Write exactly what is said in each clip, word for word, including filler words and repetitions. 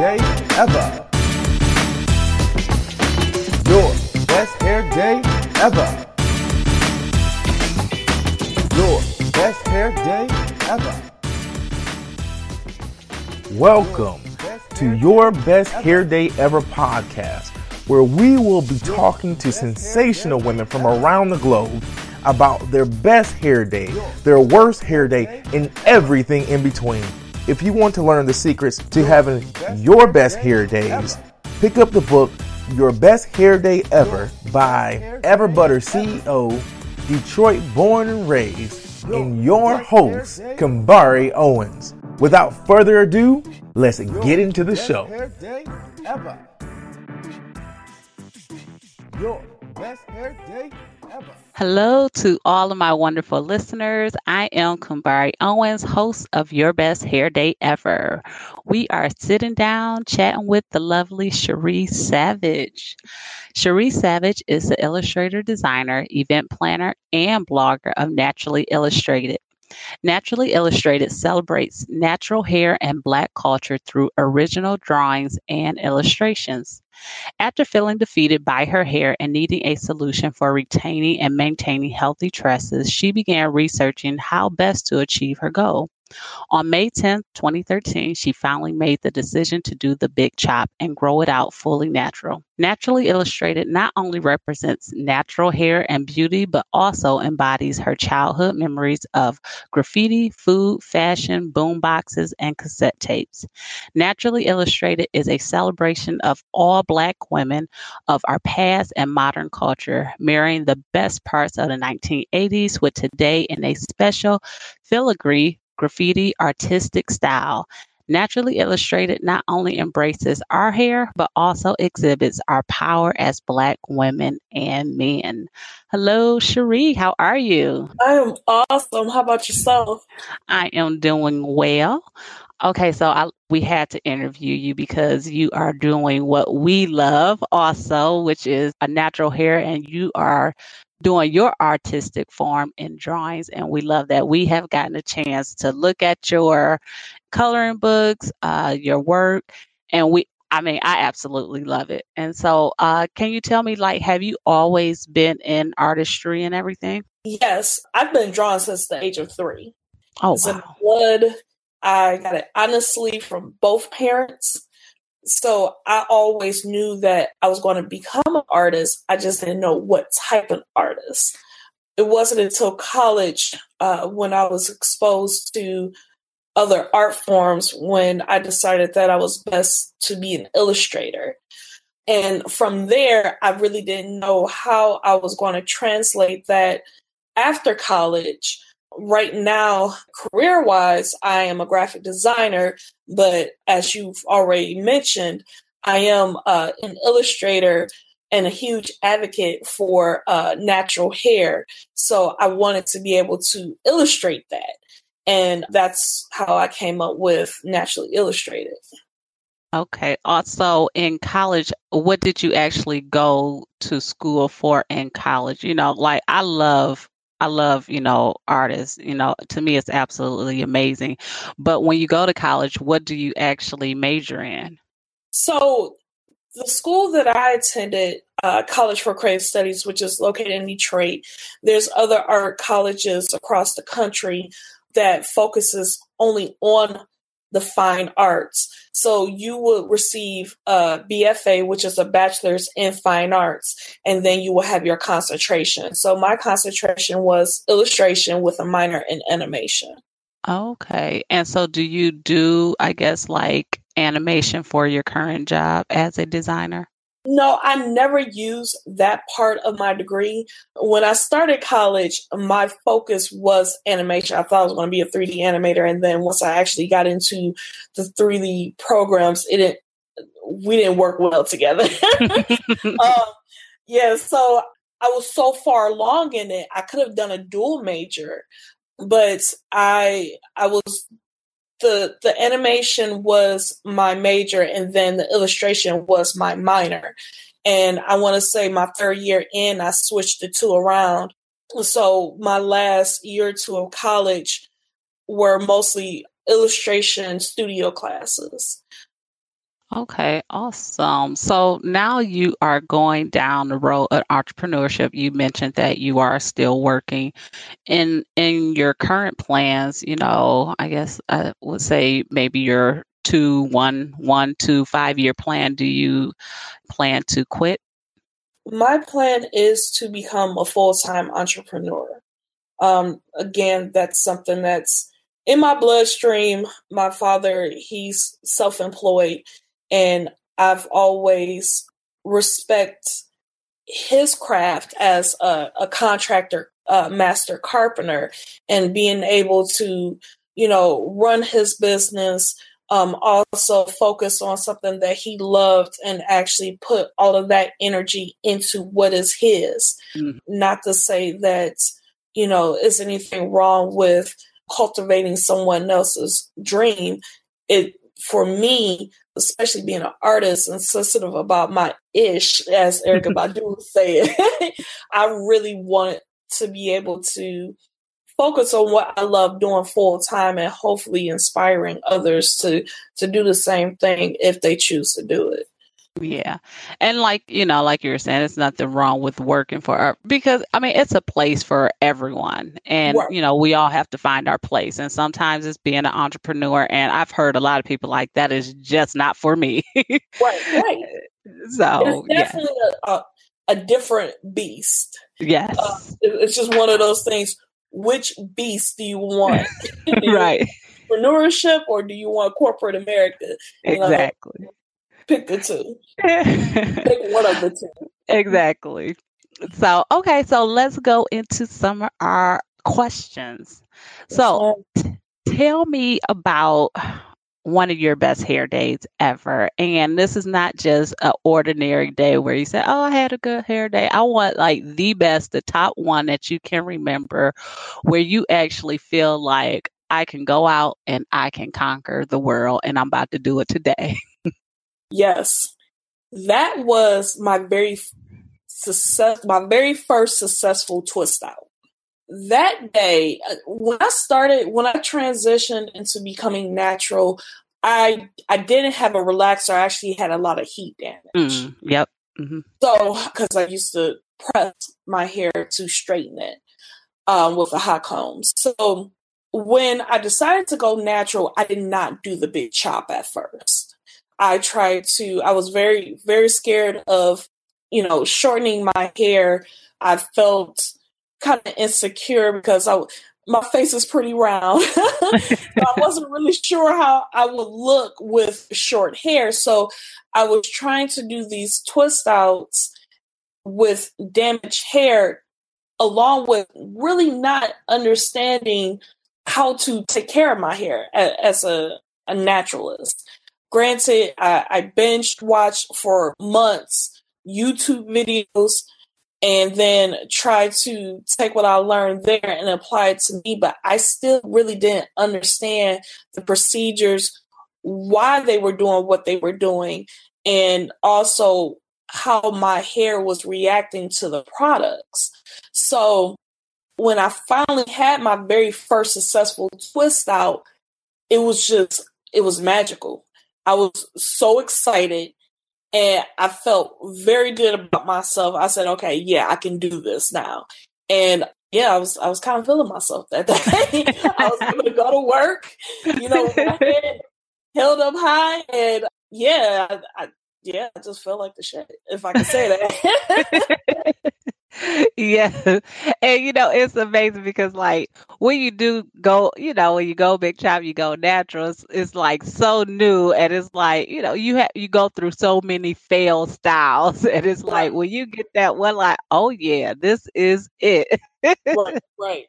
day ever. Your best hair day ever. Your best hair day ever. Welcome to Your Best Hair Day Ever podcast, where we will be talking to sensational women from around the globe about their best hair day, their worst hair day, and everything in between. If you want to learn the secrets to having your best hair days, pick up the book Your Best Hair Day Ever by EverButter C E O, Detroit born and raised, and your host, Kambari Owens. Without further ado, let's get into the show. Hello to all of my wonderful listeners. I am Kambari Owens, host of Your Best Hair Day Ever. We are sitting down chatting with the lovely Sherrie Savage. Sherrie Savage is the illustrator, designer, event planner, and blogger of Naturally Illustrated. Naturally Illustrated celebrates natural hair and Black culture through original drawings and illustrations. After feeling defeated by her hair and needing a solution for retaining and maintaining healthy tresses, she began researching how best to achieve her goal. On May tenth, twenty thirteen, she finally made the decision to do the Big Chop and grow it out fully natural. Naturally Illustrated not only represents natural hair and beauty, but also embodies her childhood memories of graffiti, food, fashion, boomboxes, and cassette tapes. Naturally Illustrated is a celebration of all Black women of our past and modern culture, marrying the best parts of the nineteen eighties with today in a special filigree graffiti artistic style. Naturally Illustrated not only embraces our hair, but also exhibits our power as Black women and men. Hello, Sherrie. How are you? I am awesome. How about yourself? I am doing well. Okay, so I, we had to interview you because you are doing what we love also, which is a natural hair, and you are doing your artistic form in drawings. And we love that we have gotten a chance to look at your coloring books, uh, your work. And we, I mean, I absolutely love it. And so uh, can you tell me, like, have you always been in artistry and everything? Yes, I've been drawing since the age of three. Oh, it's wow. Blood. I got it honestly from both parents. So I always knew that I was going to become an artist. I just didn't know what type of artist. It wasn't until college uh, when I was exposed to other art forms when I decided that I was best to be an illustrator. And from there, I really didn't know how I was going to translate that after college. Right now, career-wise, I am a graphic designer, but as you've already mentioned, I am uh, an illustrator and a huge advocate for uh, natural hair. So I wanted to be able to illustrate that. And that's how I came up with Naturally Illustrated. Okay. Also, in college, what did you actually go to school for in college? You know, like I love I love, you know, artists, you know, to me, it's absolutely amazing. But when you go to college, what do you actually major in? So the school that I attended, uh, College for Creative Studies, which is located in Detroit, there's other art colleges across the country that focuses only on the fine arts. So you will receive a B F A, which is a bachelor's in fine arts, and then you will have your concentration. So my concentration was illustration with a minor in animation. Okay. And so do you do, I guess, like animation for your current job as a designer? No, I never used that part of my degree. When I started college, my focus was animation. I thought I was going to be a three D animator. And then once I actually got into the three D programs, it didn't, we didn't work well together. um, yeah, so I was so far along in it. I could have done a dual major, but I I was... The the animation was my major, and then the illustration was my minor. And I want to say my third year in, I switched the two around. So my last year or two of college were mostly illustration studio classes. Okay, awesome. So now you are going down the road of entrepreneurship. You mentioned that you are still working in in your current plans. You know, I guess I would say maybe your two, one, one, two, five year plan. Do you plan to quit? My plan is to become a full-time entrepreneur. Um, again, that's something that's in my bloodstream. My father, he's self-employed. And I've always respect his craft as a, a contractor, uh, master carpenter, and being able to, you know, run his business, um, also focus on something that he loved and actually put all of that energy into what is his. Mm-hmm. Not to say that, you know, is anything wrong with cultivating someone else's dream. It, for me, especially being an artist and sensitive about my ish, as Erykah Badu would say it, I really want to be able to focus on what I love doing full time and hopefully inspiring others to, to do the same thing if they choose to do it. Yeah. And like, you know, like you were saying, it's nothing wrong with working for art, because, I mean, it's a place for everyone. And, right. you know, we all have to find our place. And sometimes it's being an entrepreneur. And I've heard a lot of people like, that is just not for me. right, right. So, it's definitely yeah. a, a different beast. Yes. Uh, it's just one of those things. Which beast do you want? do right. You want entrepreneurship, or do you want corporate America? You exactly. Know? Pick the two. Pick one of the two. Exactly. So, okay. So let's go into some of our questions. So t- tell me about one of your best hair days ever. And this is not just an ordinary day where you say, oh, I had a good hair day. I want like the best, the top one that you can remember, where you actually feel like I can go out and I can conquer the world, and I'm about to do it today. Yes, that was my very success, my very first successful twist out. That day, when I started, when I transitioned into becoming natural, I I didn't have a relaxer. I actually had a lot of heat damage. Mm, yep. Mm-hmm. So, because I used to press my hair to straighten it um, with a hot comb. So when I decided to go natural, I did not do the big chop at first. I tried to, I was very, very scared of, you know, shortening my hair. I felt kind of insecure because I, my face is pretty round. So I wasn't really sure how I would look with short hair. So I was trying to do these twist outs with damaged hair, along with really not understanding how to take care of my hair as a, a naturalist. Granted, I, I binge watched for months YouTube videos and then tried to take what I learned there and apply it to me, but I still really didn't understand the procedures, why they were doing what they were doing, and also how my hair was reacting to the products. So when I finally had my very first successful twist out, it was just, it was magical. I was so excited and I felt very good about myself. I said, okay, yeah, I can do this now. And yeah, I was, I was kind of feeling myself that day. I was able to go to work, you know, with my head held up high, and yeah, I, I, yeah, I just felt like the shit, if I can say that. Yeah. And, you know, it's amazing because, like, when you do go, you know, when you go big chop, you go natural, it's, it's like so new. And it's like, you know, you have, you go through so many failed styles. And it's like, when you get that one, like, oh, yeah, this is it. Right, right.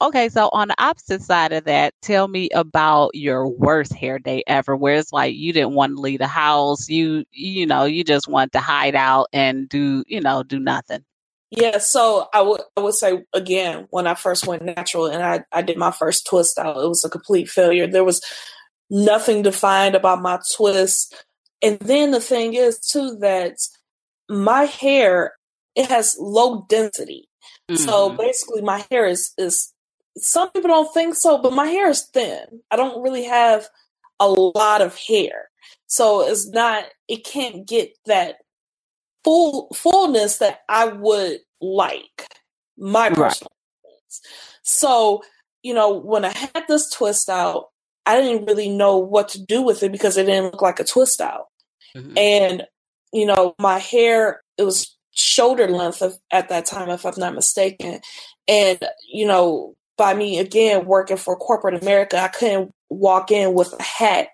Okay, so on the opposite side of that, tell me about your worst hair day ever, where it's like you didn't want to leave the house. You, you know, you just want to hide out and do, you know, do nothing. Yeah, so I would I would say, again, when I first went natural and I, I did my first twist out, it was a complete failure. There was nothing defined about my twist. And then the thing is, too, that my hair, it has low density. Mm-hmm. So basically my hair is, is, some people don't think so, but my hair is thin. I don't really have a lot of hair. So it's not, it can't get that full fullness that I would like my right. personal experience. So, you know, when I had this twist out, I didn't really know what to do with it because it didn't look like a twist out. Mm-hmm. And, you know, my hair, it was shoulder length of, at that time, if I'm not mistaken. And, you know, by me, again, working for corporate America, I couldn't walk in with a hat.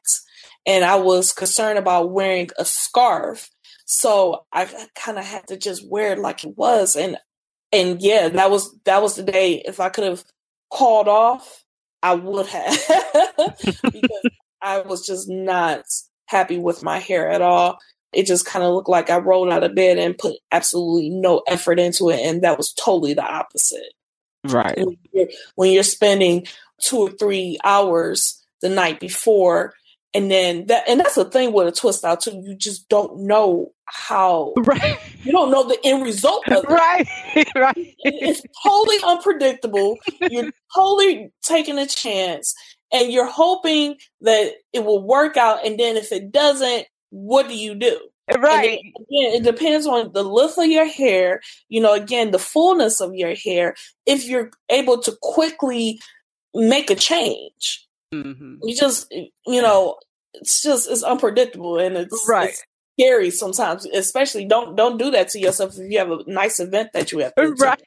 And I was concerned about wearing a scarf. So I kind of had to just wear it like it was. And, and yeah, that was, that was the day. If I could have called off, I would have, because I was just not happy with my hair at all. It just kind of looked like I rolled out of bed and put absolutely no effort into it. And that was totally the opposite. Right. When you're, when you're spending two or three hours the night before, and then that, and that's the thing with a twist out too. You just don't know how, right. you don't know the end result of it. Right, right. It, it's totally unpredictable. You're totally taking a chance, and you're hoping that it will work out. And then if it doesn't, what do you do? Right. Then, again, it depends on the length of your hair. You know, again, the fullness of your hair. If you're able to quickly make a change. Mm-hmm. You just, you know, it's just, it's unpredictable, and it's, right. it's scary sometimes, especially don't, don't do that to yourself if you have a nice event that you have. To right.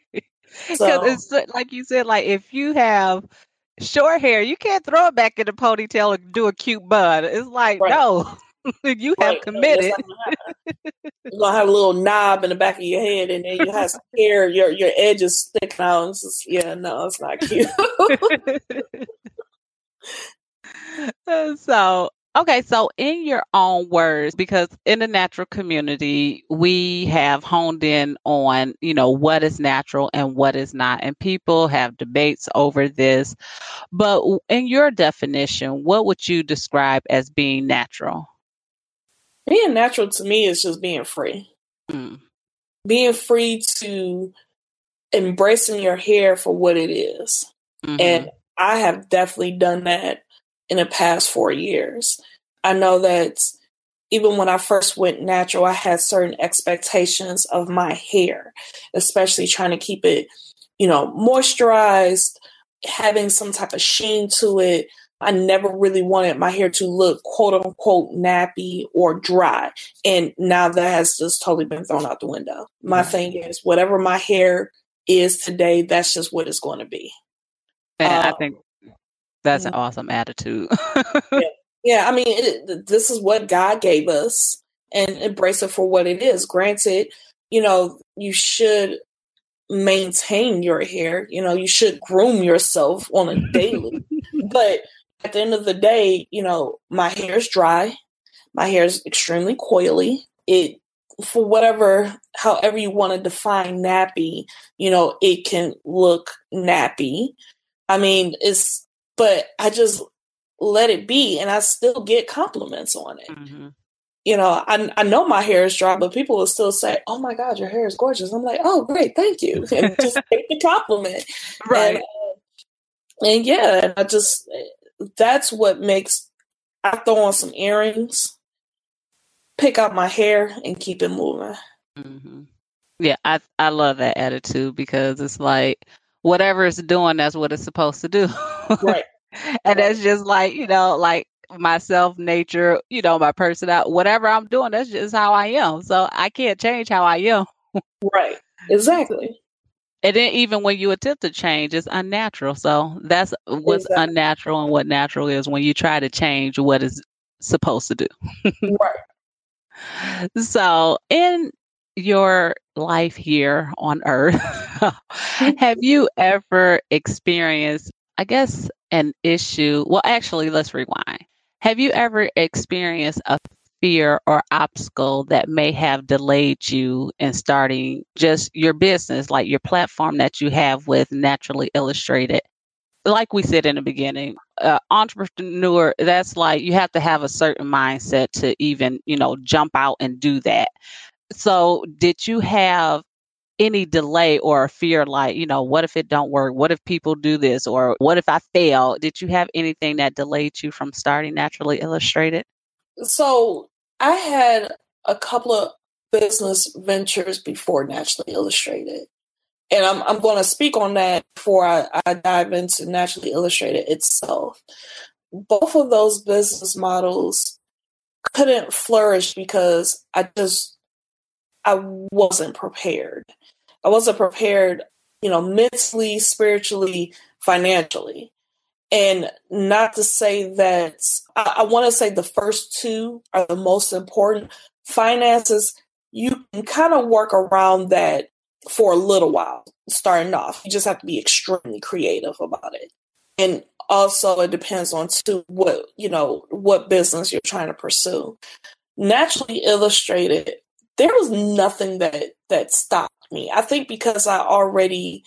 So it's like you said, like if you have short hair, you can't throw it back in the ponytail and do a cute bun. It's like, right. no, you right. have committed. You're going to have a little knob in the back of your head, and then you have hair, your, your edge is sticking out. It's just, yeah, no, it's not cute. So, okay. So in your own words, because in the natural community, we have honed in on, you know, what is natural and what is not. And people have debates over this. But in your definition, what would you describe as being natural? Being natural to me is just being free. Mm. Being free to embracing your hair for what it is. Mm-hmm. And I have definitely done that in the past four years. I know that even when I first went natural, I had certain expectations of my hair, especially trying to keep it, you know, moisturized, having some type of sheen to it. I never really wanted my hair to look quote unquote nappy or dry. And now that has just totally been thrown out the window. My mm-hmm. thing is, whatever my hair is today, that's just what it's going to be. And I think that's um, an awesome attitude. yeah. yeah, I mean, it, this is what God gave us, and embrace it for what it is. Granted, you know, you should maintain your hair. You know, you should groom yourself on a daily. But at the end of the day, you know, my hair is dry. My hair is extremely coily. It, for whatever, however you want to define nappy, you know, it can look nappy. I mean, it's, but I just let it be, and I still get compliments on it. Mm-hmm. You know, I I know my hair is dry, but people will still say, "Oh my God, your hair is gorgeous." I'm like, "Oh, great, thank you," and just take the compliment, right? And, uh, and yeah, and I just that's what makes I throw on some earrings, pick out my hair, and keep it moving. Mm-hmm. Yeah, I I love that attitude, because it's like, whatever it's doing, that's what it's supposed to do. Right. And that's just like, you know, like myself, nature, you know, my personality, whatever I'm doing, that's just how I am. So I can't change how I am. Right. Exactly. And then even when you attempt to change, it's unnatural. So that's what's exactly. unnatural, and what natural is when you try to change what it's supposed to do. Right. So in your life here on earth, have you ever experienced, I guess, an issue? Well, actually, let's rewind. Have you ever experienced a fear or obstacle that may have delayed you in starting just your business, like your platform that you have with Naturally Illustrated? Like we said in the beginning, uh, entrepreneur, that's like, you have to have a certain mindset to even, you know, jump out and do that. So did you have any delay or fear, like, you know, what if it don't work? What if people do this? Or what if I fail? Did you have anything that delayed you from starting Naturally Illustrated? So I had a couple of business ventures before Naturally Illustrated. And I'm I'm going to speak on that before I, I dive into Naturally Illustrated itself. Both of those business models couldn't flourish because I just, I wasn't prepared. I wasn't prepared, you know, mentally, spiritually, financially. And not to say that, I, I want to say the first two are the most important. Finances, you can kind of work around that for a little while, starting off. You just have to be extremely creative about it. And also it depends on too what, you know, what business you're trying to pursue. Naturally Illustrated, there was nothing that, that stopped me. I think because I already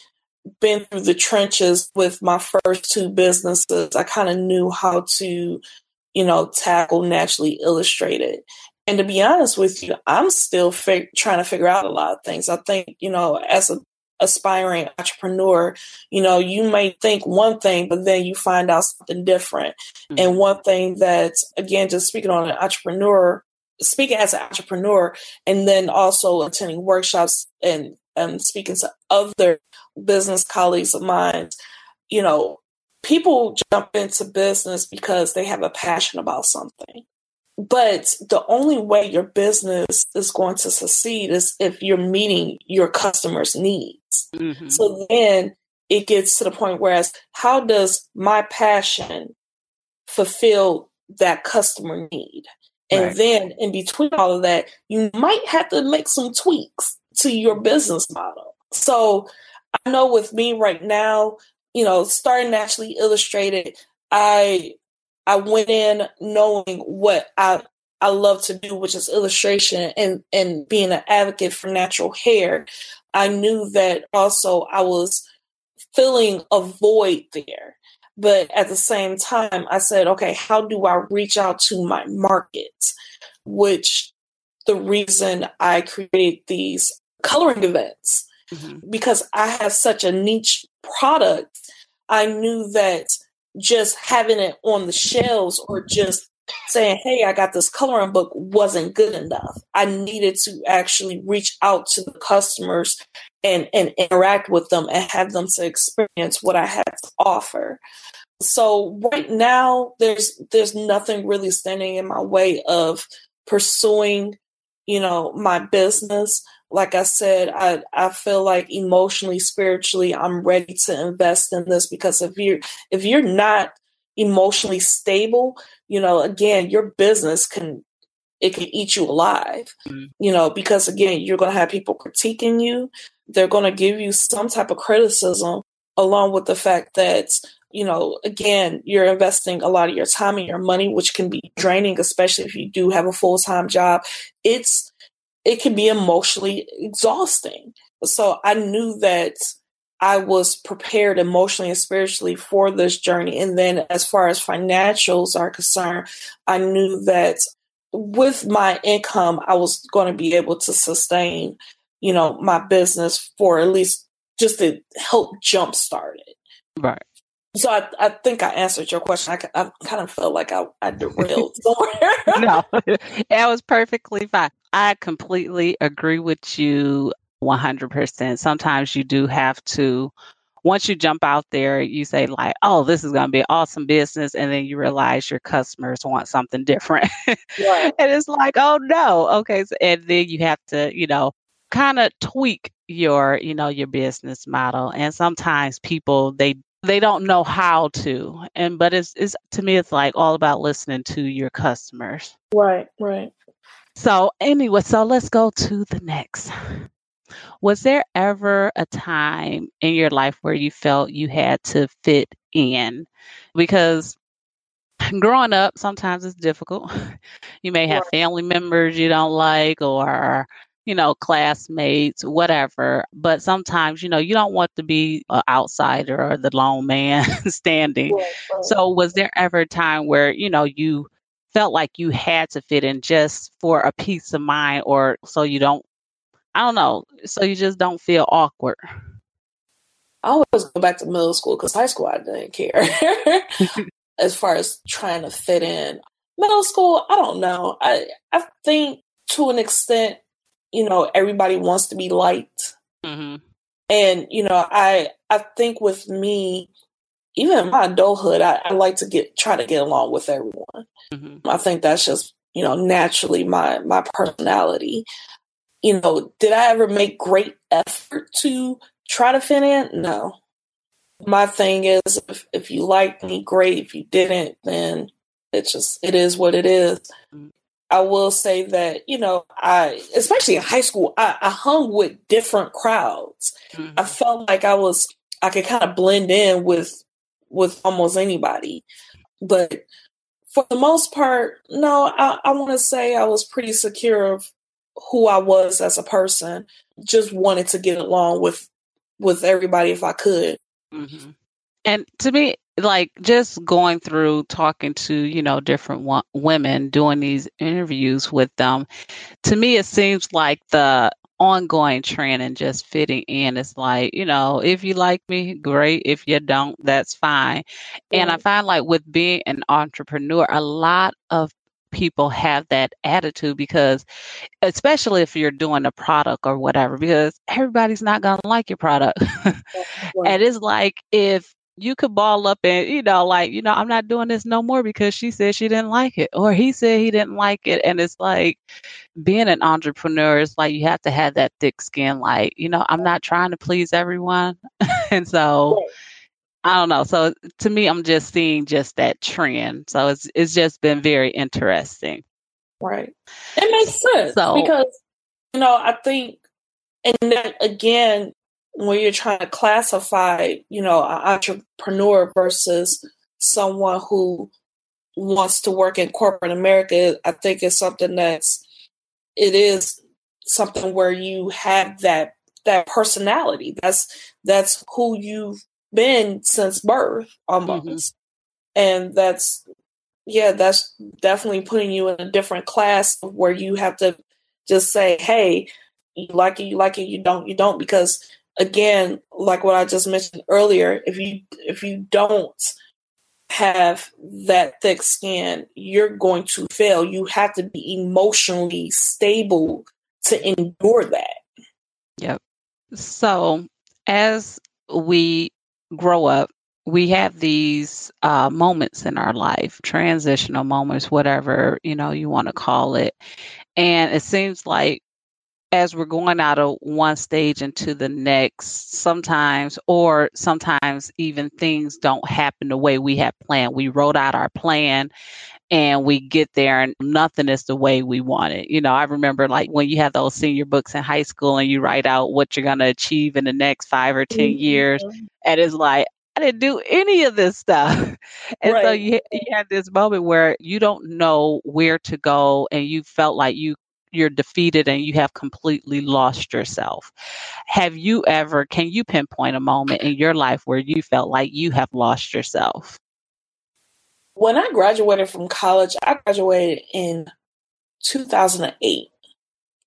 been through the trenches with my first two businesses, I kind of knew how to, you know, tackle Naturally Illustrated. And to be honest with you, I'm still fig- trying to figure out a lot of things. I think, you know, as an aspiring entrepreneur, you know, you may think one thing, but then you find out something different. Mm-hmm. And one thing that, again, just speaking on an entrepreneur, speaking as an entrepreneur, and then also attending workshops and, and speaking to other business colleagues of mine, you know, people jump into business because they have a passion about something. But the only way your business is going to succeed is if you're meeting your customers' needs. Mm-hmm. So then it gets to the point where it's, how does my passion fulfill that customer need? And right. then in between all of that, you might have to make some tweaks to your business model. So I know with me right now, you know, starting Naturally Illustrated, I... I went in knowing what I, I love to do, which is illustration and, and being an advocate for natural hair. I knew that also I was filling a void there. But at the same time, I said, okay, how do I reach out to my market? Which the reason I created these coloring events, mm-hmm. because I have such a niche product, I knew that just having it on the shelves or just saying, hey, I got this coloring book wasn't good enough. I needed to actually reach out to the customers and, and interact with them and have them to experience what I had to offer. So right now there's, there's nothing really standing in my way of pursuing, you know, my business. Like I said, I, I feel like emotionally, spiritually, I'm ready to invest in this, because if you're, if you're not emotionally stable, you know, again, your business can, it can eat you alive, mm-hmm. you know, because again, you're going to have people critiquing you. They're going to give you some type of criticism, along with the fact that, you know, again, you're investing a lot of your time and your money, which can be draining, especially if you do have a full-time job. It's, it can be emotionally exhausting. So I knew that I was prepared emotionally and spiritually for this journey. And then as far as financials are concerned, I knew that with my income, I was going to be able to sustain, you know, my business for at least just to help jumpstart it. Right. So I, I think I answered your question. I, I kind of felt like I, I derailed somewhere. No, that was perfectly fine. I completely agree with you one hundred percent. Sometimes you do have to, once you jump out there, you say like, oh, this is going to be an awesome business. And then you realize your customers want something different. Yeah. And it's like, oh, no. Okay. So, and then you have to, you know, kind of tweak your, you know, your business model. And sometimes people, they They don't know how to, and but it's, it's to me, it's like all about listening to your customers. Right, right. So anyway, so let's go to the next. Was there ever a time in your life where you felt you had to fit in? Because growing up, sometimes it's difficult. You may have family members you don't like, or you know, classmates, whatever. But sometimes, you know, you don't want to be an outsider or the lone man standing. Right, right. So was there ever a time where, you know, you felt like you had to fit in just for a peace of mind, or so you don't, I don't know, so you just don't feel awkward? I always go back to middle school, because high school, I didn't care as far as trying to fit in. middle school, I don't know. I I think to an extent, you know, everybody wants to be liked. Mm-hmm. And, you know, I I think with me, even in my adulthood, I, I like to get try to get along with everyone. Mm-hmm. I think that's just, you know, naturally my my personality. You know, did I ever make great effort to try to fit in? No. My thing is, if, if you liked me, great. If you didn't, then it's just, it is what it is. Mm-hmm. I will say that, you know, I, especially in high school, I, I hung with different crowds. Mm-hmm. I felt like I was, I could kind of blend in with, with almost anybody. But for the most part, no, I, I want to say I was pretty secure of who I was as a person. Just wanted to get along with, with everybody if I could. Mm-hmm. And to me, like just going through talking to, you know, different wo- women, doing these interviews with them, to me, it seems like the ongoing trend and just fitting in is like, you know, if you like me, great. If you don't, that's fine. Mm-hmm. And I find like with being an entrepreneur, a lot of people have that attitude because, especially if you're doing a product or whatever, because everybody's not going to like your product. Right. And it's like, if you could ball up and, you know, like, you know, I'm not doing this no more because she said she didn't like it or he said he didn't like it. And it's like being an entrepreneur is like, you have to have that thick skin. Like, you know, I'm not trying to please everyone. And so, right. I don't know. So to me, I'm just seeing just that trend. So it's it's just been very interesting. Right. It makes sense so, because, you know, I think, and then again, when you're trying to classify, you know, an entrepreneur versus someone who wants to work in corporate America, I think it's something that's, it is something where you have that, that personality. That's, that's who you been since birth almost. Mm-hmm. And that's, yeah, that's definitely putting you in a different class where you have to just say, hey, you like it, you like it, you don't, you don't. Because again, like what I just mentioned earlier, if you, if you don't have that thick skin, you're going to fail. You have to be emotionally stable to endure that. Yep. So as we grow up, we have these uh, moments in our life, transitional moments, whatever, you know, you want to call it. And it seems like as we're going out of one stage into the next, sometimes, or sometimes even things don't happen the way we had planned. We wrote out our plan and we get there and nothing is the way we want it. You know, I remember like when you have those senior books in high school and you write out what you're going to achieve in the next five or ten mm-hmm. years. And it's like, I didn't do any of this stuff. And right. so you, you have this moment where you don't know where to go and you felt like you you're defeated and you have completely lost yourself. Have you ever, can you pinpoint a moment in your life where you felt like you have lost yourself? When I graduated from college, I graduated in two thousand eight,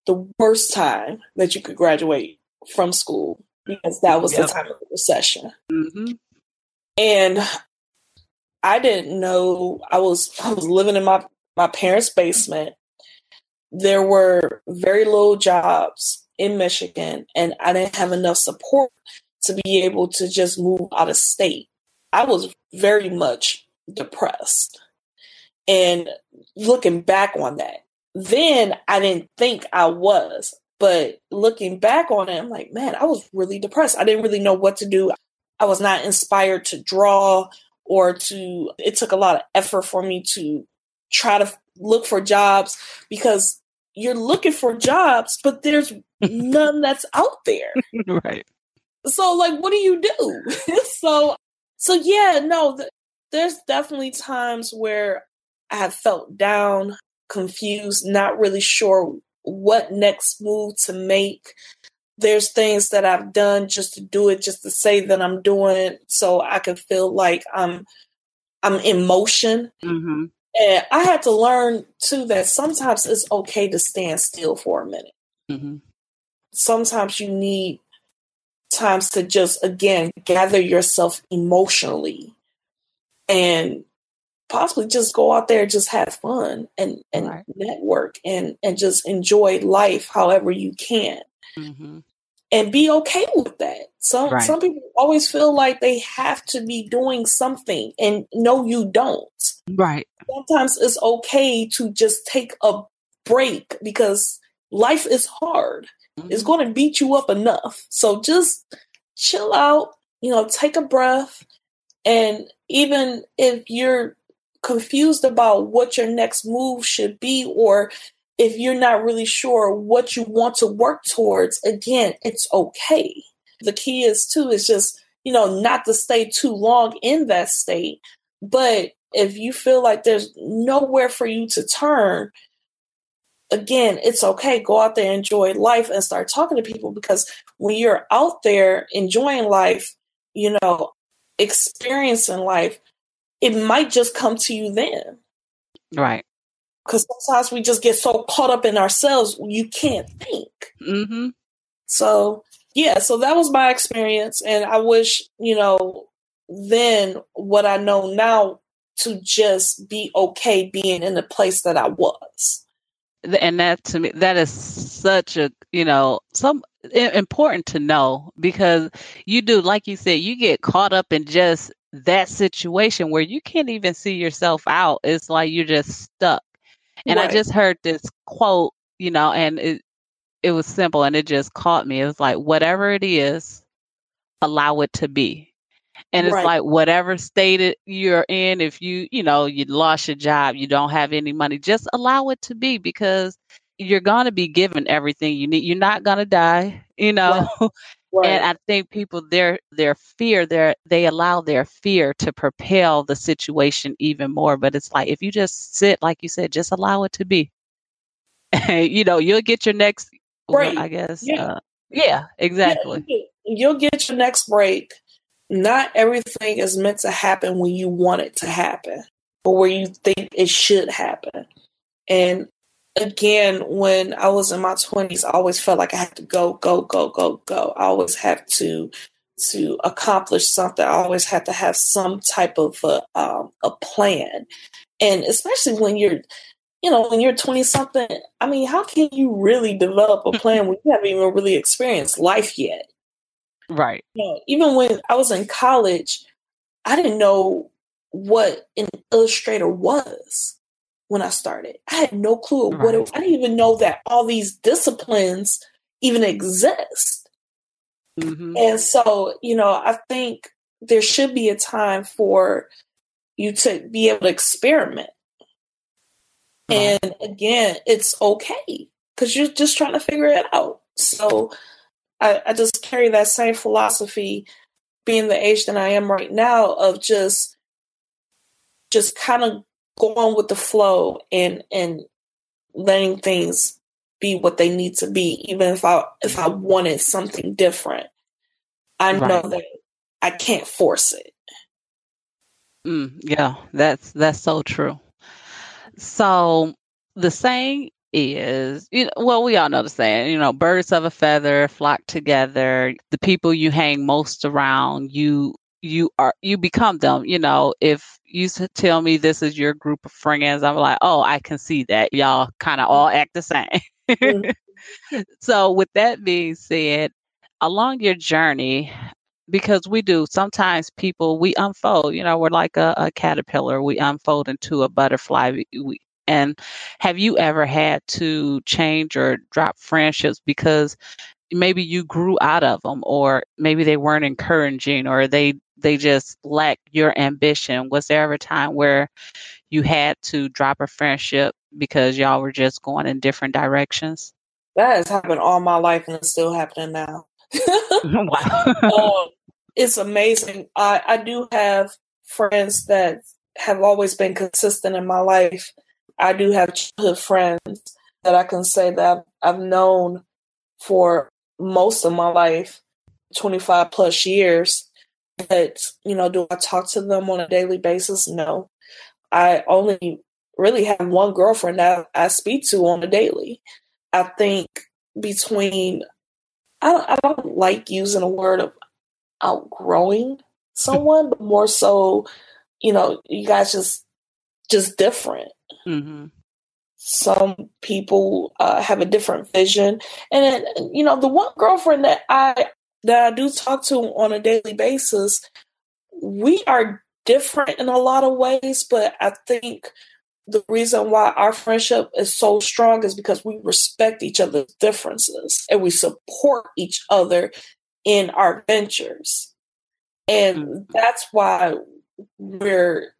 the worst time that you could graduate from school because that was yep. the time of the recession. Mm-hmm. And I didn't know, I was, I was living in my, my parents' basement. There were very low jobs in Michigan, and I didn't have enough support to be able to just move out of state. I was very much depressed. And looking back on that, then I didn't think I was, but looking back on it, I'm like, man, I was really depressed. I didn't really know what to do. I was not inspired to draw or to, it took a lot of effort for me to try to look for jobs because you're looking for jobs, but there's none that's out there. Right. So like, what do you do? so, so yeah, no, th- there's definitely times where I have felt down, confused, not really sure what next move to make. There's things that I've done just to do it, just to say that I'm doing it so I can feel like I'm, I'm in motion. Mm-hmm. And I had to learn, too, that sometimes it's okay to stand still for a minute. Mm-hmm. Sometimes you need times to just, again, gather yourself emotionally and possibly just go out there and just have fun and, and right. network and, and just enjoy life however you can. Mm-hmm. And be okay with that. Some right. some people always feel like they have to be doing something, and no, you don't. Right. Sometimes it's okay to just take a break because life is hard. Mm-hmm. It's going to beat you up enough. So just chill out, you know, take a breath. And even if you're confused about what your next move should be, or if you're not really sure what you want to work towards, again, it's okay. The key is too, is just, you know, not to stay too long in that state. But if you feel like there's nowhere for you to turn, again, it's okay. Go out there, enjoy life, and start talking to people, because when you're out there enjoying life, you know, experiencing life, it might just come to you then. Right. Because sometimes we just get so caught up in ourselves, you can't think. Mm-hmm. So, yeah, so that was my experience. And I wish, you know, then what I know now, to just be okay being in the place that I was. And that, to me, that is such a, you know, some important to know, because you do, like you said, you get caught up in just that situation where you can't even see yourself out. It's like you're just stuck. And right. I just heard this quote, you know, and it it was simple and it just caught me. It was like, whatever it is, allow it to be. And right. it's like, whatever state it, you're in, if you, you know, you lost your job, you don't have any money, just allow it to be, because you're going to be given everything you need. You're not going to die, you know. Right. Right. And I think people, their their fear, their they allow their fear to propel the situation even more. But it's like, if you just sit, like you said, just allow it to be, you know, you'll get your next break. Well, I guess. Yeah, uh, yeah exactly. Yeah, you'll get your next break. Not everything is meant to happen when you want it to happen, or where you think it should happen. And again, when I was in my twenties, I always felt like I had to go, go, go, go, go. I always had to to accomplish something. I always had to have some type of a, um, a plan. And especially when you're, you know, when you're twenty-something, I mean, how can you really develop a plan when you haven't even really experienced life yet? Right. You know, even when I was in college, I didn't know what an illustrator was. When I started, I had no clue right. what it, I didn't even know that all these disciplines even exist. Mm-hmm. And so, you know, I think there should be a time for you to be able to experiment. Right. And again, it's okay, because you're just trying to figure it out. So I, I just carry that same philosophy, being the age that I am right now, of just, just kind of go on with the flow and and letting things be what they need to be. Even if I if I wanted something different, I right. know that I can't force it. Mm, yeah, that's that's so true. So the saying is, you know, well, we all know the saying, you know, birds of a feather flock together. The people you hang most around, you. you are, you become them. You know, if you tell me this is your group of friends, I'm like, oh, I can see that y'all kind of all act the same. Mm-hmm. So with that being said, along your journey, because we do sometimes people, we unfold, you know, we're like a, a caterpillar. We unfold into a butterfly. We, we, and have you ever had to change or drop friendships because maybe you grew out of them, or maybe they weren't encouraging, or they, they just lacked your ambition? Was there ever a time where you had to drop a friendship because y'all were just going in different directions? That has happened all my life, and it's still happening now. Wow. um, it's amazing. I, I do have friends that have always been consistent in my life. I do have childhood friends that I can say that I've, I've known for most of my life, twenty-five plus years. But, you know, do I talk to them on a daily basis? No. I only really have one girlfriend that I speak to on a daily. I think between, I don't, I don't like using a word of outgrowing someone, but more so, you know, you guys just just different. Mm-hmm. Some people uh, have a different vision. And, you know, the one girlfriend that I that I do talk to on a daily basis, we are different in a lot of ways, but I think the reason why our friendship is so strong is because we respect each other's differences and we support each other in our ventures. And that's why we're,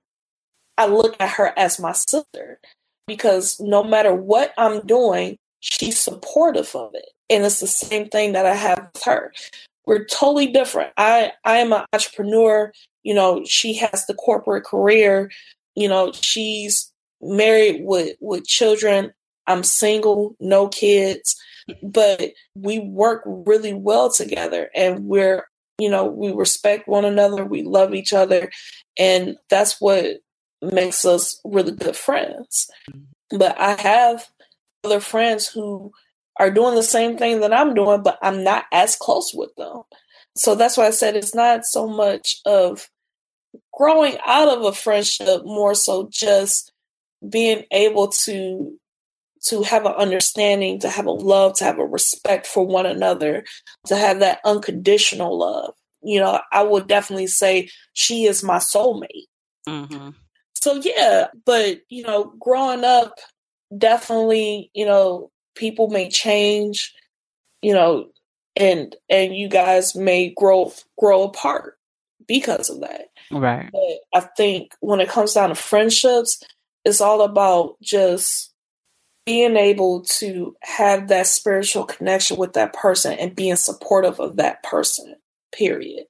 I look at her as my sister, because no matter what I'm doing, she's supportive of it. And it's the same thing that I have with her. We're totally different. I, I am an entrepreneur. You know, she has the corporate career. You know, she's married with, with children. I'm single, no kids. But we work really well together, and we're, you know, we respect one another. We love each other. And that's what makes us really good friends. But I have other friends who are doing the same thing that I'm doing, but I'm not as close with them. So that's why I said it's not so much of growing out of a friendship, more so just being able to to have an understanding, to have a love, to have a respect for one another, to have that unconditional love. You know, I would definitely say she is my soulmate. Mm-hmm. So, yeah, but, you know, growing up, definitely, you know, people may change, you know, and and you guys may grow grow apart because of that. Right. But I think when it comes down to friendships, it's all about just being able to have that spiritual connection with that person and being supportive of that person, period.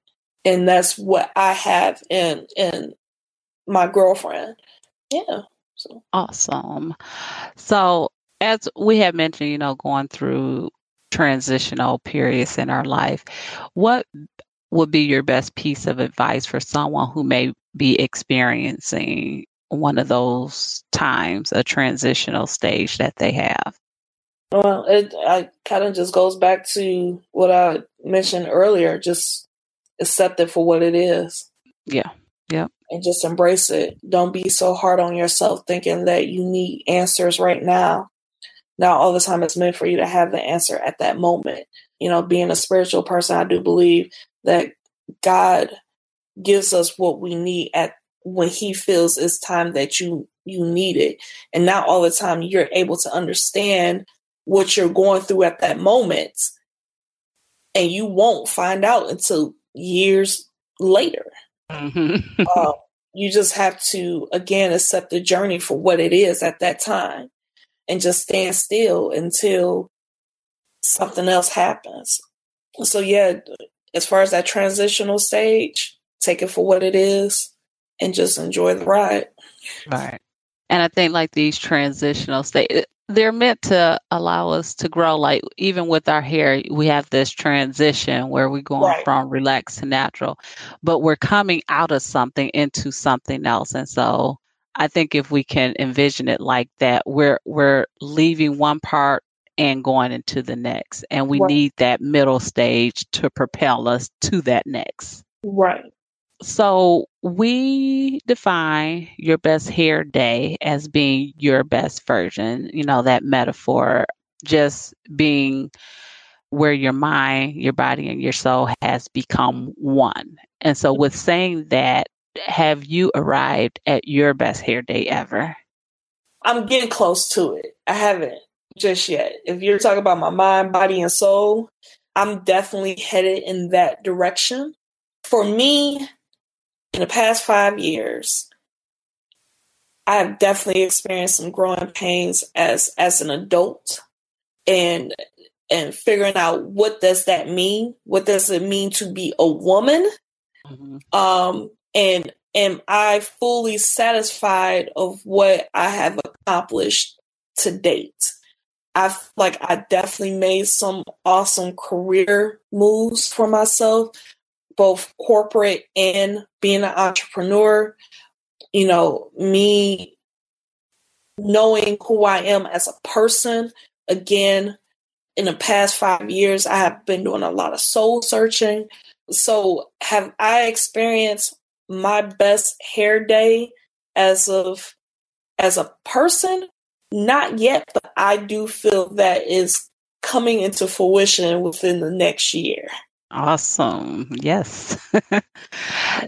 And that's what I have in in. my girlfriend. Yeah. So. Awesome. So as we have mentioned, you know, going through transitional periods in our life, what would be your best piece of advice for someone who may be experiencing one of those times, a transitional stage that they have? Well, it I kind of just goes back to what I mentioned earlier, just accept it for what it is. Yeah. Yep. And just embrace it. Don't be so hard on yourself thinking that you need answers right now. Now, all the time it's meant for you to have the answer at that moment. You know, being a spiritual person, I do believe that God gives us what we need at when he feels it's time that you, you need it. And not all the time you're able to understand what you're going through at that moment. And you won't find out until years later. Mm-hmm. uh, you just have to, again, accept the journey for what it is at that time and just stand still until something else happens. So, yeah, as far as that transitional stage, take it for what it is and just enjoy the ride. Right. And I think like these transitional stages, they're meant to allow us to grow. Like even with our hair, we have this transition where we're going right. from relaxed to natural, but we're coming out of something into something else. And so I think if we can envision it like that, we're, we're leaving one part and going into the next, and we right. need that middle stage to propel us to that next. Right. So we define your best hair day as being your best version, you know, that metaphor, just being where your mind, your body, and your soul has become one. And so with saying that, have you arrived at your best hair day ever? I'm getting close to it. I haven't just yet. If you're talking about my mind, body, and soul, I'm definitely headed in that direction. For me, in the past five years, I have definitely experienced some growing pains as, as an adult and, and figuring out what does that mean? What does it mean to be a woman? Mm-hmm. Um, and am I fully satisfied of what I have accomplished to date? I feel like I definitely made some awesome career moves for myself, both corporate and being an entrepreneur. You know, me knowing who I am as a person. Again, in the past five years, I have been doing a lot of soul searching. So have I experienced my best hair day as of as a person, not yet, but I do feel that is coming into fruition within the next year. Awesome. Yes.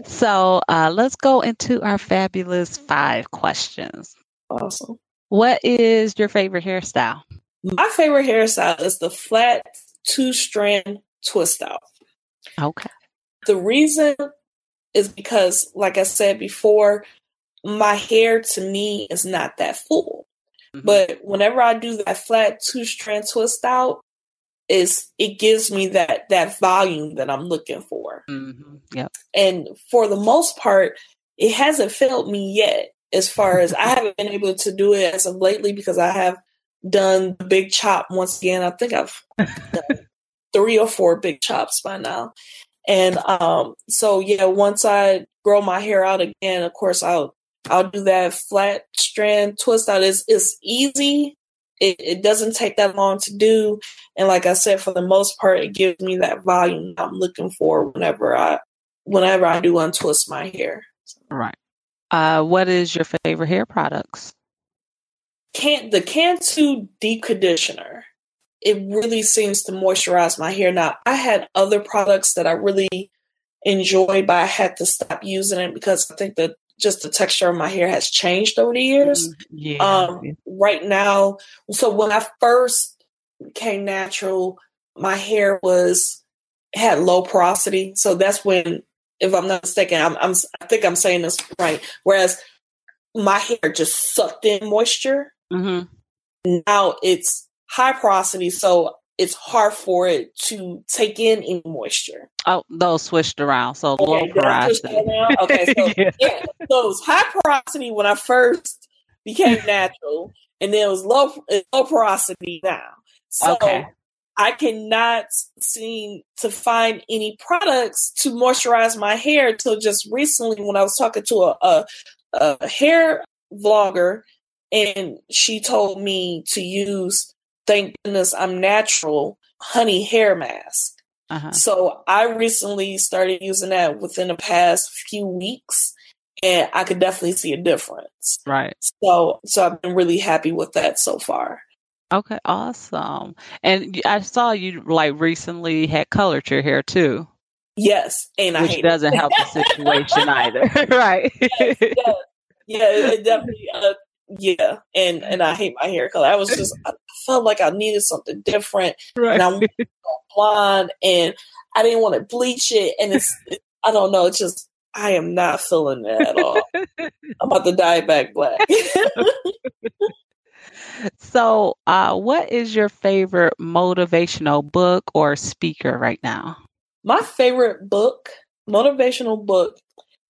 So uh, let's go into our fabulous five questions. Awesome. What is your favorite hairstyle? My favorite hairstyle is the flat two strand twist out. Okay. The reason is because, like I said before, my hair to me is not that full. Mm-hmm. But whenever I do that flat two strand twist out, is it gives me that that volume that I'm looking for. Mm-hmm. Yeah. And for the most part, it hasn't failed me yet. As far as I haven't been able to do it as of lately because I have done the big chop once again. I think I've done three or four big chops by now. And um, so, yeah, once I grow my hair out again, of course, I'll I'll do that flat strand twist out. It's, it's easy. It, it doesn't take that long to do. And like I said, for the most part, it gives me that volume I'm looking for whenever I whenever I do untwist my hair. Right. Uh, what is your favorite hair products? Can the Cantu Deep Conditioner. It really seems to moisturize my hair. Now, I had other products that I really enjoyed, but I had to stop using it because I think that just the texture of my hair has changed over the years. Mm, yeah. Um, right now, so when I first became natural, my hair was had low porosity. So that's when, if I'm not mistaken, I'm, I'm I think I'm saying this right. Whereas my hair just sucked in moisture. Mm-hmm. Now it's high porosity, so it's hard for it to take in any moisture. Oh, those switched around. So okay, low porosity. Okay, so, yeah. yeah, so it was high porosity when I first became natural, and then it was low low porosity now. So okay. I cannot seem to find any products to moisturize my hair until just recently when I was talking to a, a, a hair vlogger, and she told me to use Thank Goodness I'm Natural honey hair mask. Uh-huh. So I recently started using that within the past few weeks, and I could definitely see a difference. Right. So, so I've been really happy with that so far. Okay. Awesome. And I saw you like recently had colored your hair too. Yes. And I Which doesn't it. help the situation either. Right. Yes, yes. Yeah. It definitely, uh, yeah. And, and I hate my hair color. I was just, I felt like I needed something different. Right. And I wanted to go blonde and I didn't want to bleach it. And it's, it, I don't know. It's just, I am not feeling it at all. I'm about to dye it back black. So, uh, what is your favorite motivational book or speaker right now? My favorite book, motivational book,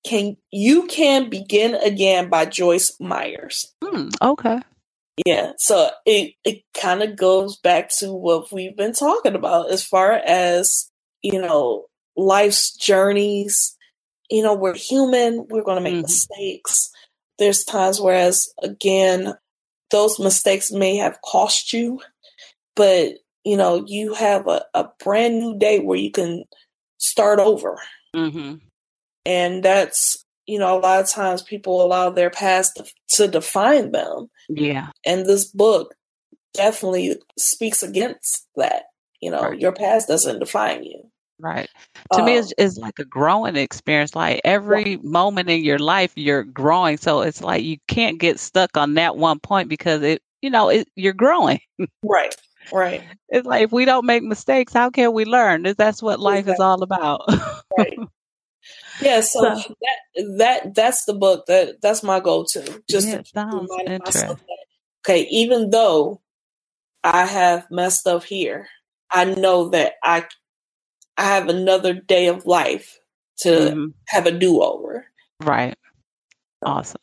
can You Can Begin Again by Joyce Meyer. Hmm, okay. Yeah. So it, it kind of goes back to what we've been talking about as far as, you know, life's journeys. You know, we're human. We're going to make mm-hmm. mistakes. There's times whereas, again, those mistakes may have cost you, but, you know, you have a, a brand new day where you can start over. Mm-hmm. And that's, you know, a lot of times people allow their past to, to define them. Yeah. And this book definitely speaks against that. You know, right. Your past doesn't define you. Right. To um, me, it's, it's like a growing experience. Like every right. moment in your life, you're growing. So it's like you can't get stuck on that one point because it, you know, it, you're growing. Right. Right. It's like if we don't make mistakes, how can we learn? That's what life exactly. is all about. Right. Yeah. So, so that that that's the book that that's my go-to. Just yeah, to remind myself that, okay, even though I have messed up here, I know that I. I have another day of life to mm-hmm. have a do-over. Right. Awesome.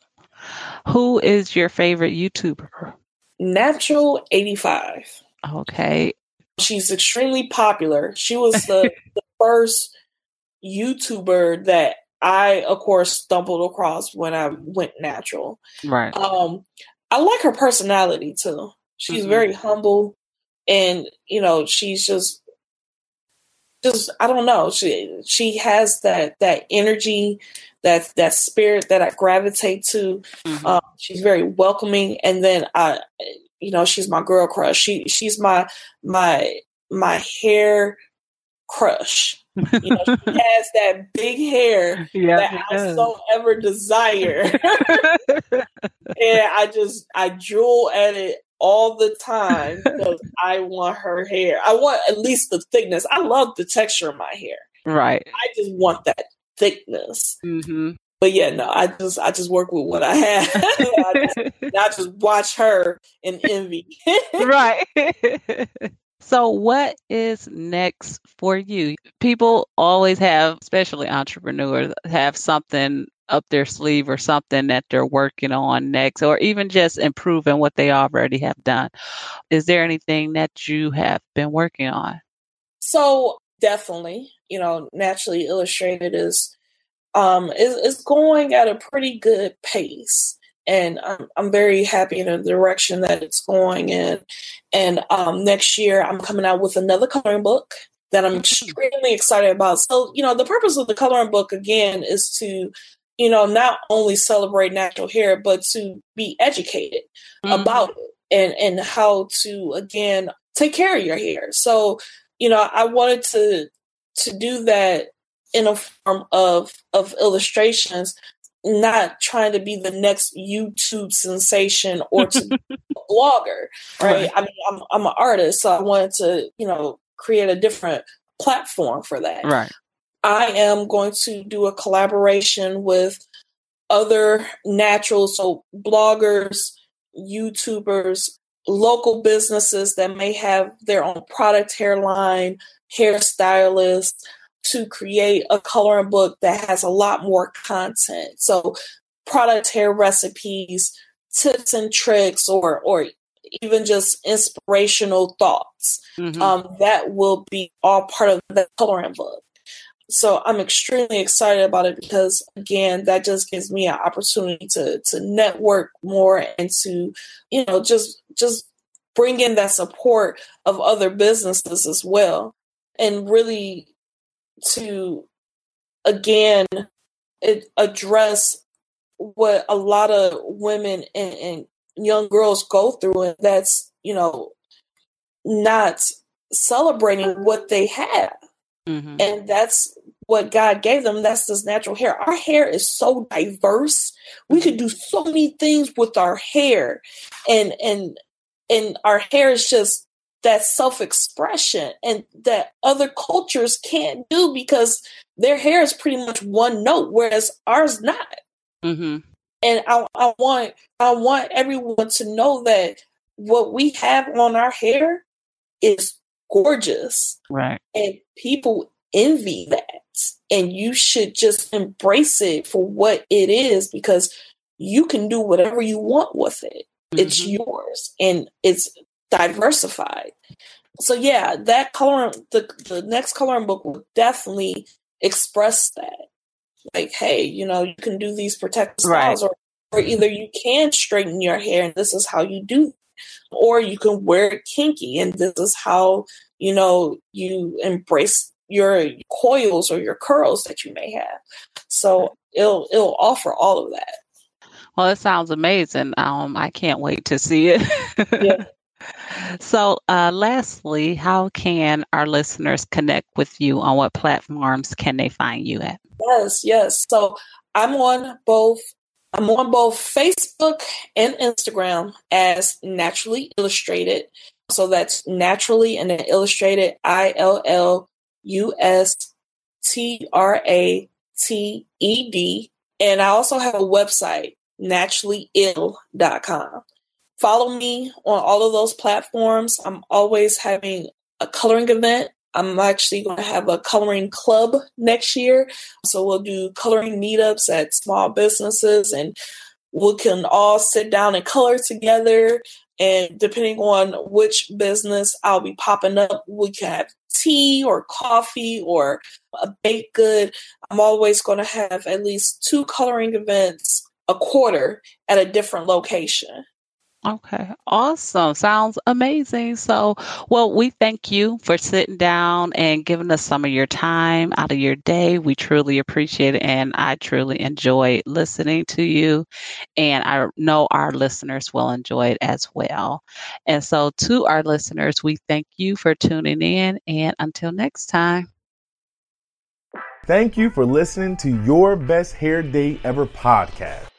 Who is your favorite YouTuber? Natural eighty-five. Okay. She's extremely popular. She was the, the first YouTuber that I, of course, stumbled across when I went natural. Right. Um, I like her personality, too. She's mm-hmm. very humble. And, you know, she's just just, I don't know. She she has that that energy, that that spirit that I gravitate to. Mm-hmm. Um, she's very welcoming, and then I, you know, she's my girl crush. She she's my my my hair crush. You know, she has that big hair yeah, that I so ever desire, and I just I drool at it all the time because I want her hair. I want at least the thickness. I love the texture of my hair. Right. I just want that thickness. Mm-hmm. But yeah, no, I just I just work with what I have. I, just, I just watch her and envy. Right. So what is next for you? People always have, especially entrepreneurs, have something up their sleeve or something that they're working on next, or even just improving what they already have done. Is there anything that you have been working on? So definitely, you know, Naturally Illustrated is um, is, is going at a pretty good pace. And I'm, I'm very happy in the direction that it's going in. And um, next year, I'm coming out with another coloring book that I'm extremely excited about. So, you know, the purpose of the coloring book, again, is to, you know, not only celebrate natural hair, but to be educated mm-hmm. about it and, and how to, again, take care of your hair. So, you know, I wanted to to do that in a form of of illustrations, not trying to be the next YouTube sensation or to be a blogger, right? I mean, I'm, I'm an artist, so I wanted to, you know, create a different platform for that. Right. I am going to do a collaboration with other natural, so bloggers, YouTubers, local businesses that may have their own product hairline, hairstylists, to create a coloring book that has a lot more content. So product hair recipes, tips and tricks, or or even just inspirational thoughts. Mm-hmm. Um, that will be all part of the coloring book. So I'm extremely excited about it because, again, that just gives me an opportunity to to network more and to, you know, just just bring in that support of other businesses as well. And really to, again, it address what a lot of women and, and young girls go through, and that's, you know, not celebrating what they have. Mm-hmm. And that's what God gave them. That's this natural hair. Our hair is so diverse. We could do so many things with our hair, and and and our hair is just that self-expression, and that other cultures can't do because their hair is pretty much one note, whereas ours not. Mm-hmm. And I, I want, I want everyone to know that what we have on our hair is gorgeous, right? And people envy that, and you should just embrace it for what it is, because you can do whatever you want with it. Mm-hmm. It's yours, and it's diversified. So yeah, that color, the, the next coloring book will definitely express that. Like, hey, you know, you can do these protective styles, right, or, or either you can straighten your hair and this is how you do, or you can wear it kinky and this is how, you know, you embrace your coils or your curls that you may have. So it'll it'll offer all of that. Well, it sounds amazing. Um, I can't wait to see it. Yeah. So uh, lastly, how can our listeners connect with you? On what platforms can they find you at? Yes, yes. So I'm on both I'm on both Facebook and Instagram as Naturally Illustrated. So that's Naturally and then Illustrated, I L L U S T R A T E D. And I also have a website, naturally ill dot com. Follow me on all of those platforms. I'm always having a coloring event. I'm actually going to have a coloring club next year. So we'll do coloring meetups at small businesses, and we can all sit down and color together. And depending on which business I'll be popping up, we can have tea or coffee or a baked good. I'm always going to have at least two coloring events a quarter at a different location. Okay, awesome. Sounds amazing. So, well, we thank you for sitting down and giving us some of your time out of your day. We truly appreciate it. And I truly enjoy listening to you. And I know our listeners will enjoy it as well. And so to our listeners, we thank you for tuning in. And until next time. Thank you for listening to Your Best Hair Day Ever podcast.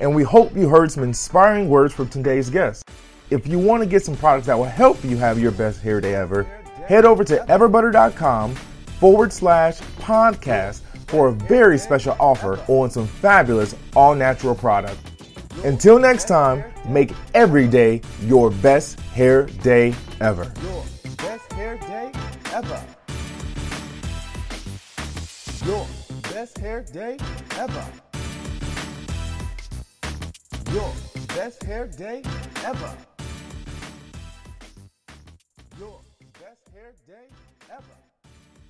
And we hope you heard some inspiring words from today's guest. If you want to get some products that will help you have your best hair day ever, head over to everbutter.com forward slash podcast for a very special offer on some fabulous all-natural products. Until next time, make every day your best hair day ever. Your best hair day ever. Your best hair day ever. Your best hair day ever. Your best hair day ever.